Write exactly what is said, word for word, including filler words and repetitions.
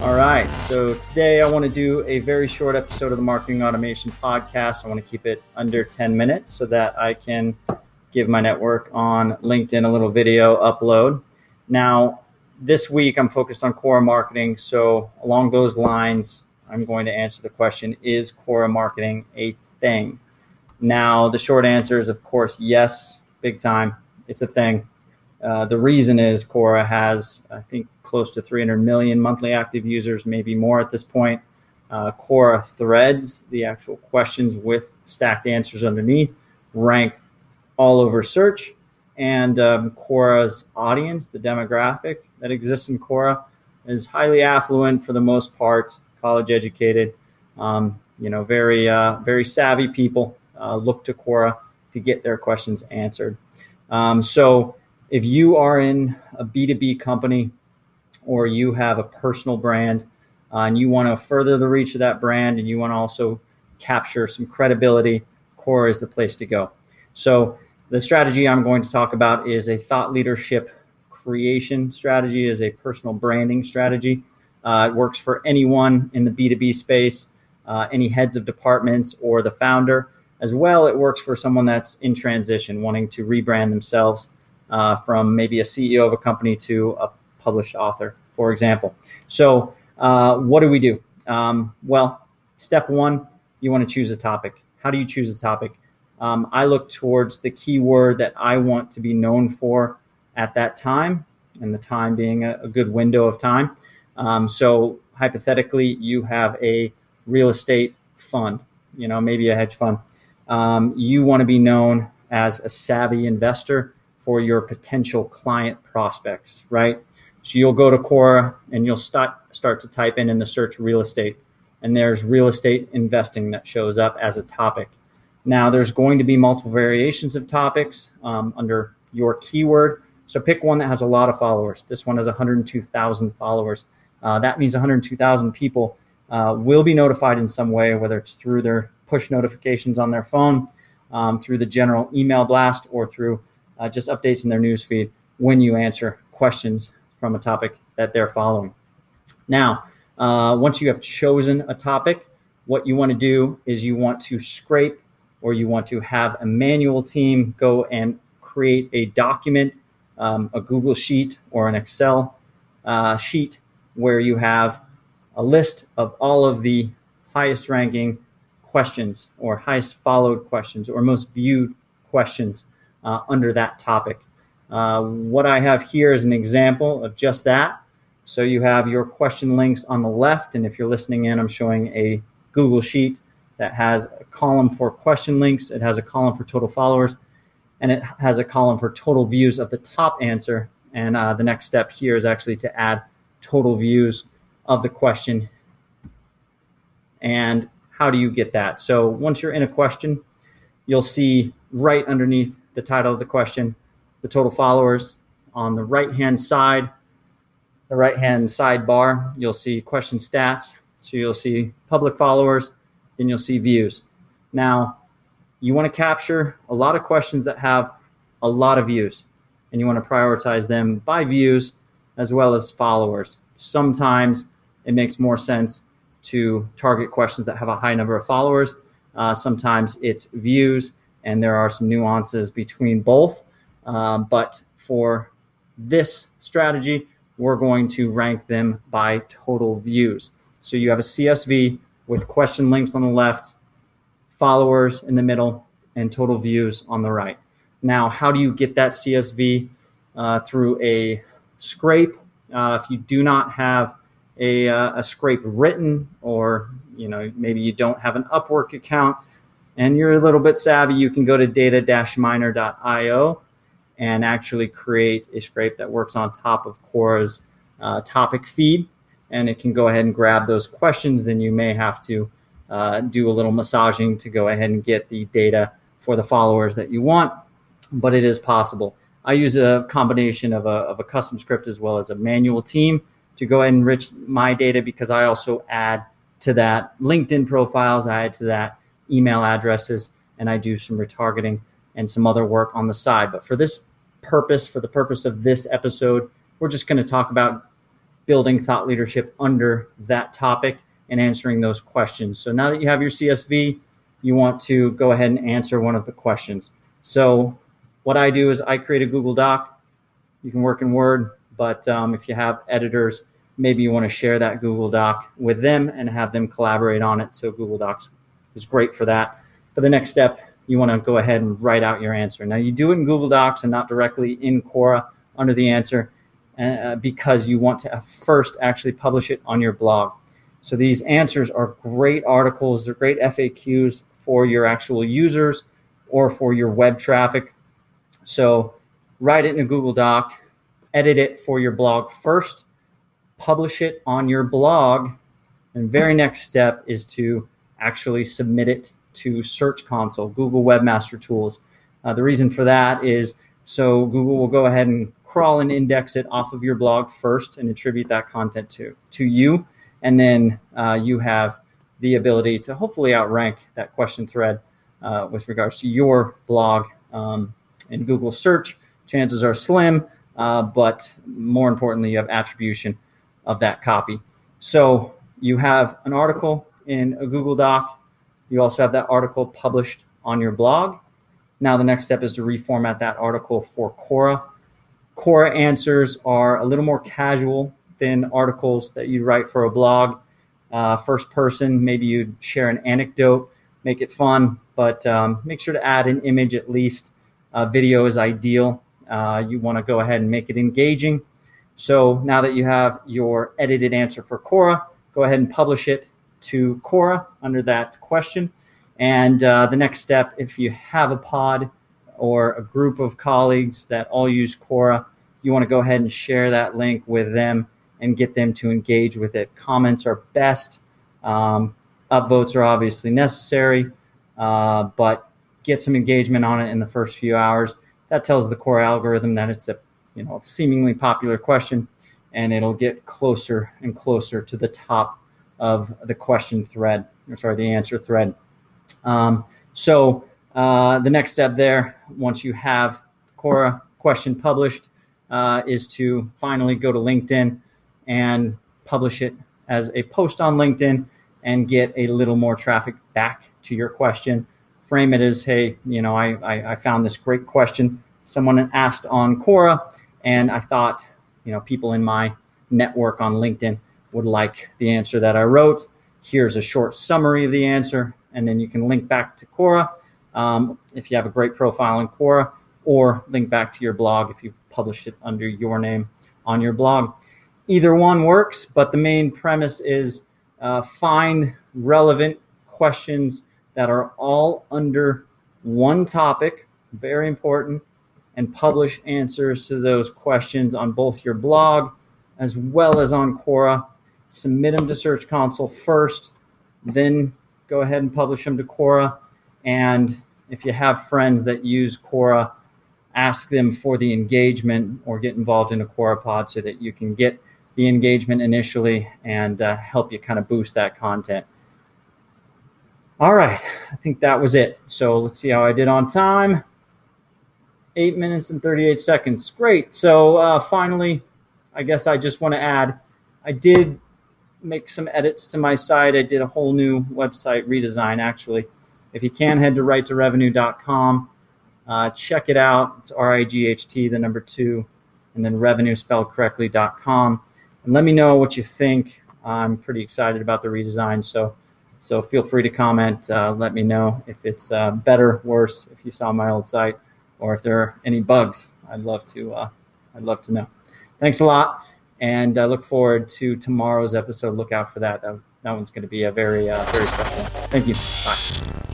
All right, so today I want to do a very short episode of the Marketing Automation Podcast. I want to keep it under ten minutes so that I can give my network on LinkedIn a little video upload. Now, this week I'm focused on Quora marketing. So along those lines, I'm going to answer the question, is Quora marketing a thing? Now, the short answer is, of course, yes, big time. It's a thing. Uh, the reason is Quora has, I think, close to three hundred million monthly active users, maybe more at this point. Uh, Quora threads, the actual questions with stacked answers underneath, rank all over search. And um, Quora's audience, the demographic that exists in Quora, is highly affluent for the most part, college educated, um, you know, very, uh, very savvy people uh, look to Quora to get their questions answered. Um, so if you are in a B two B company or you have a personal brand uh, and you want to further the reach of that brand and you want to also capture some credibility, Quora is the place to go. So the strategy I'm going to talk about is a thought leadership creation strategy, is a personal branding strategy. Uh, it works for anyone in the B two B space, uh, any heads of departments or the founder. As well, it works for someone that's in transition, wanting to rebrand themselves uh, from maybe a C E O of a company to a published author, for example. So uh, what do we do? Um, well, step one, you want to choose a topic. How do you choose a topic? Um, I look towards the keyword that I want to be known for at that time, and the time being a, a good window of time. Um, so hypothetically, you have a real estate fund, you know, maybe a hedge fund. Um, you want to be known as a savvy investor for your potential client prospects, right? So you'll go to Quora and you'll start, start to type in in the search real estate, and there's real estate investing that shows up as a topic. Now there's going to be multiple variations of topics um, under your keyword. So pick one that has a lot of followers. This one has one hundred two thousand followers. Uh, that means one hundred two thousand people uh, will be notified in some way, whether it's through their push notifications on their phone, um, through the general email blast, or through uh, just updates in their newsfeed when you answer questions from a topic that they're following. Now, uh, once you have chosen a topic, what you want to do is you want to scrape, or you want to have a manual team go and create a document, um, a Google Sheet or an Excel uh, sheet, where you have a list of all of the highest ranking questions or highest followed questions or most viewed questions uh, under that topic. Uh, what I have here is an example of just that. So you have your question links on the left. And if you're listening in, I'm showing a Google Sheet that has a column for question links. It has a column for total followers, and it has a column for total views of the top answer. And uh, the next step here is actually to add total views of the question. And how do you get that? So once you're in a question, you'll see right underneath the title of the question, the total followers. On the right-hand side, the right-hand sidebar, you'll see question stats. So you'll see public followers, then you'll see views. Now, you want to capture a lot of questions that have a lot of views, and you want to prioritize them by views as well as followers. Sometimes it makes more sense to target questions that have a high number of followers. Uh, sometimes it's views, and there are some nuances between both. Um, but for this strategy, we're going to rank them by total views. So you have a C S V with question links on the left, followers in the middle, and total views on the right. Now, how do you get that C S V? Uh, through a scrape. Uh, if you do not have A, uh, a scrape written, or you know, maybe you don't have an Upwork account and you're a little bit savvy, you can go to data dash miner dot i o and actually create a scrape that works on top of Quora's uh, topic feed, and it can go ahead and grab those questions. Then you may have to uh, do a little massaging to go ahead and get the data for the followers that you want, but it is possible. I use a combination of a, of a custom script as well as a manual team to go ahead and enrich my data, because I also add to that LinkedIn profiles, I add to that email addresses, and I do some retargeting and some other work on the side. But for this purpose, for the purpose of this episode, we're just gonna talk about building thought leadership under that topic and answering those questions. So now that you have your C S V, you want to go ahead and answer one of the questions. So what I do is I create a Google Doc. You can work in Word, but um, if you have editors, maybe you want to share that Google Doc with them and have them collaborate on it. So Google Docs is great for that. For the next step, you want to go ahead and write out your answer. Now you do it in Google Docs and not directly in Quora under the answer uh, because you want to first actually publish it on your blog. So these answers are great articles. They're great F A Qs for your actual users or for your web traffic. So write it in a Google Doc, edit it for your blog first, publish it on your blog, and very next step is to actually submit it to Search Console, Google Webmaster Tools. Uh, the reason for that is so Google will go ahead and crawl and index it off of your blog first and attribute that content to, to you. And then uh, you have the ability to hopefully outrank that question thread uh, with regards to your blog um, in Google search. Chances are slim, uh, but more importantly, you have attribution of that copy. So you have an article in a Google Doc. You also have that article published on your blog. Now the next step is to reformat that article for Quora. Quora answers are a little more casual than articles that you write for a blog. Uh, first person, maybe you'd share an anecdote, make it fun, but um, make sure to add an image at least. Uh, video is ideal. Uh, you wanna go ahead and make it engaging. So now that you have your edited answer for Quora, go ahead and publish it to Quora under that question. And uh, the next step, if you have a pod or a group of colleagues that all use Quora, you wanna go ahead and share that link with them and get them to engage with it. Comments are best. Um, upvotes are obviously necessary, uh, but get some engagement on it in the first few hours. That tells the Quora algorithm that it's a you know seemingly popular question, and it'll get closer and closer to the top of the question thread, or sorry, the answer thread. Um, so uh, the next step there, once you have Quora question published, uh, is to finally go to LinkedIn and publish it as a post on LinkedIn and get a little more traffic back to your question. Frame it as, hey, you know, I, I, I found this great question someone asked on Quora, and I thought, you know, people in my network on LinkedIn would like the answer that I wrote. Here's a short summary of the answer, and then you can link back to Quora um, if you have a great profile in Quora, or link back to your blog if you've published it under your name on your blog. Either one works, but the main premise is uh, find relevant questions that are all under one topic, very important, and publish answers to those questions on both your blog as well as on Quora. Submit them to Search Console first, then go ahead and publish them to Quora. And if you have friends that use Quora, ask them for the engagement or get involved in a Quora pod so that you can get the engagement initially and uh, help you kind of boost that content. All right, I think that was it. So let's see how I did on time. Eight minutes and thirty-eight seconds. Great. So uh, finally, I guess I just want to add, I did make some edits to my site. I did a whole new website redesign, actually. If you can, head to write to revenue dot com. Uh, check it out. It's R I G H T, the number two, and then revenue spelled correctly dot com. And let me know what you think. I'm pretty excited about the redesign, so so feel free to comment. Uh, let me know if it's uh, better, worse, if you saw my old site, or if there are any bugs. I'd love to. Uh, I'd love to know. Thanks a lot, and I look forward to tomorrow's episode. Look out for that. That, that one's going to be a very uh, very special one. Thank you. Bye.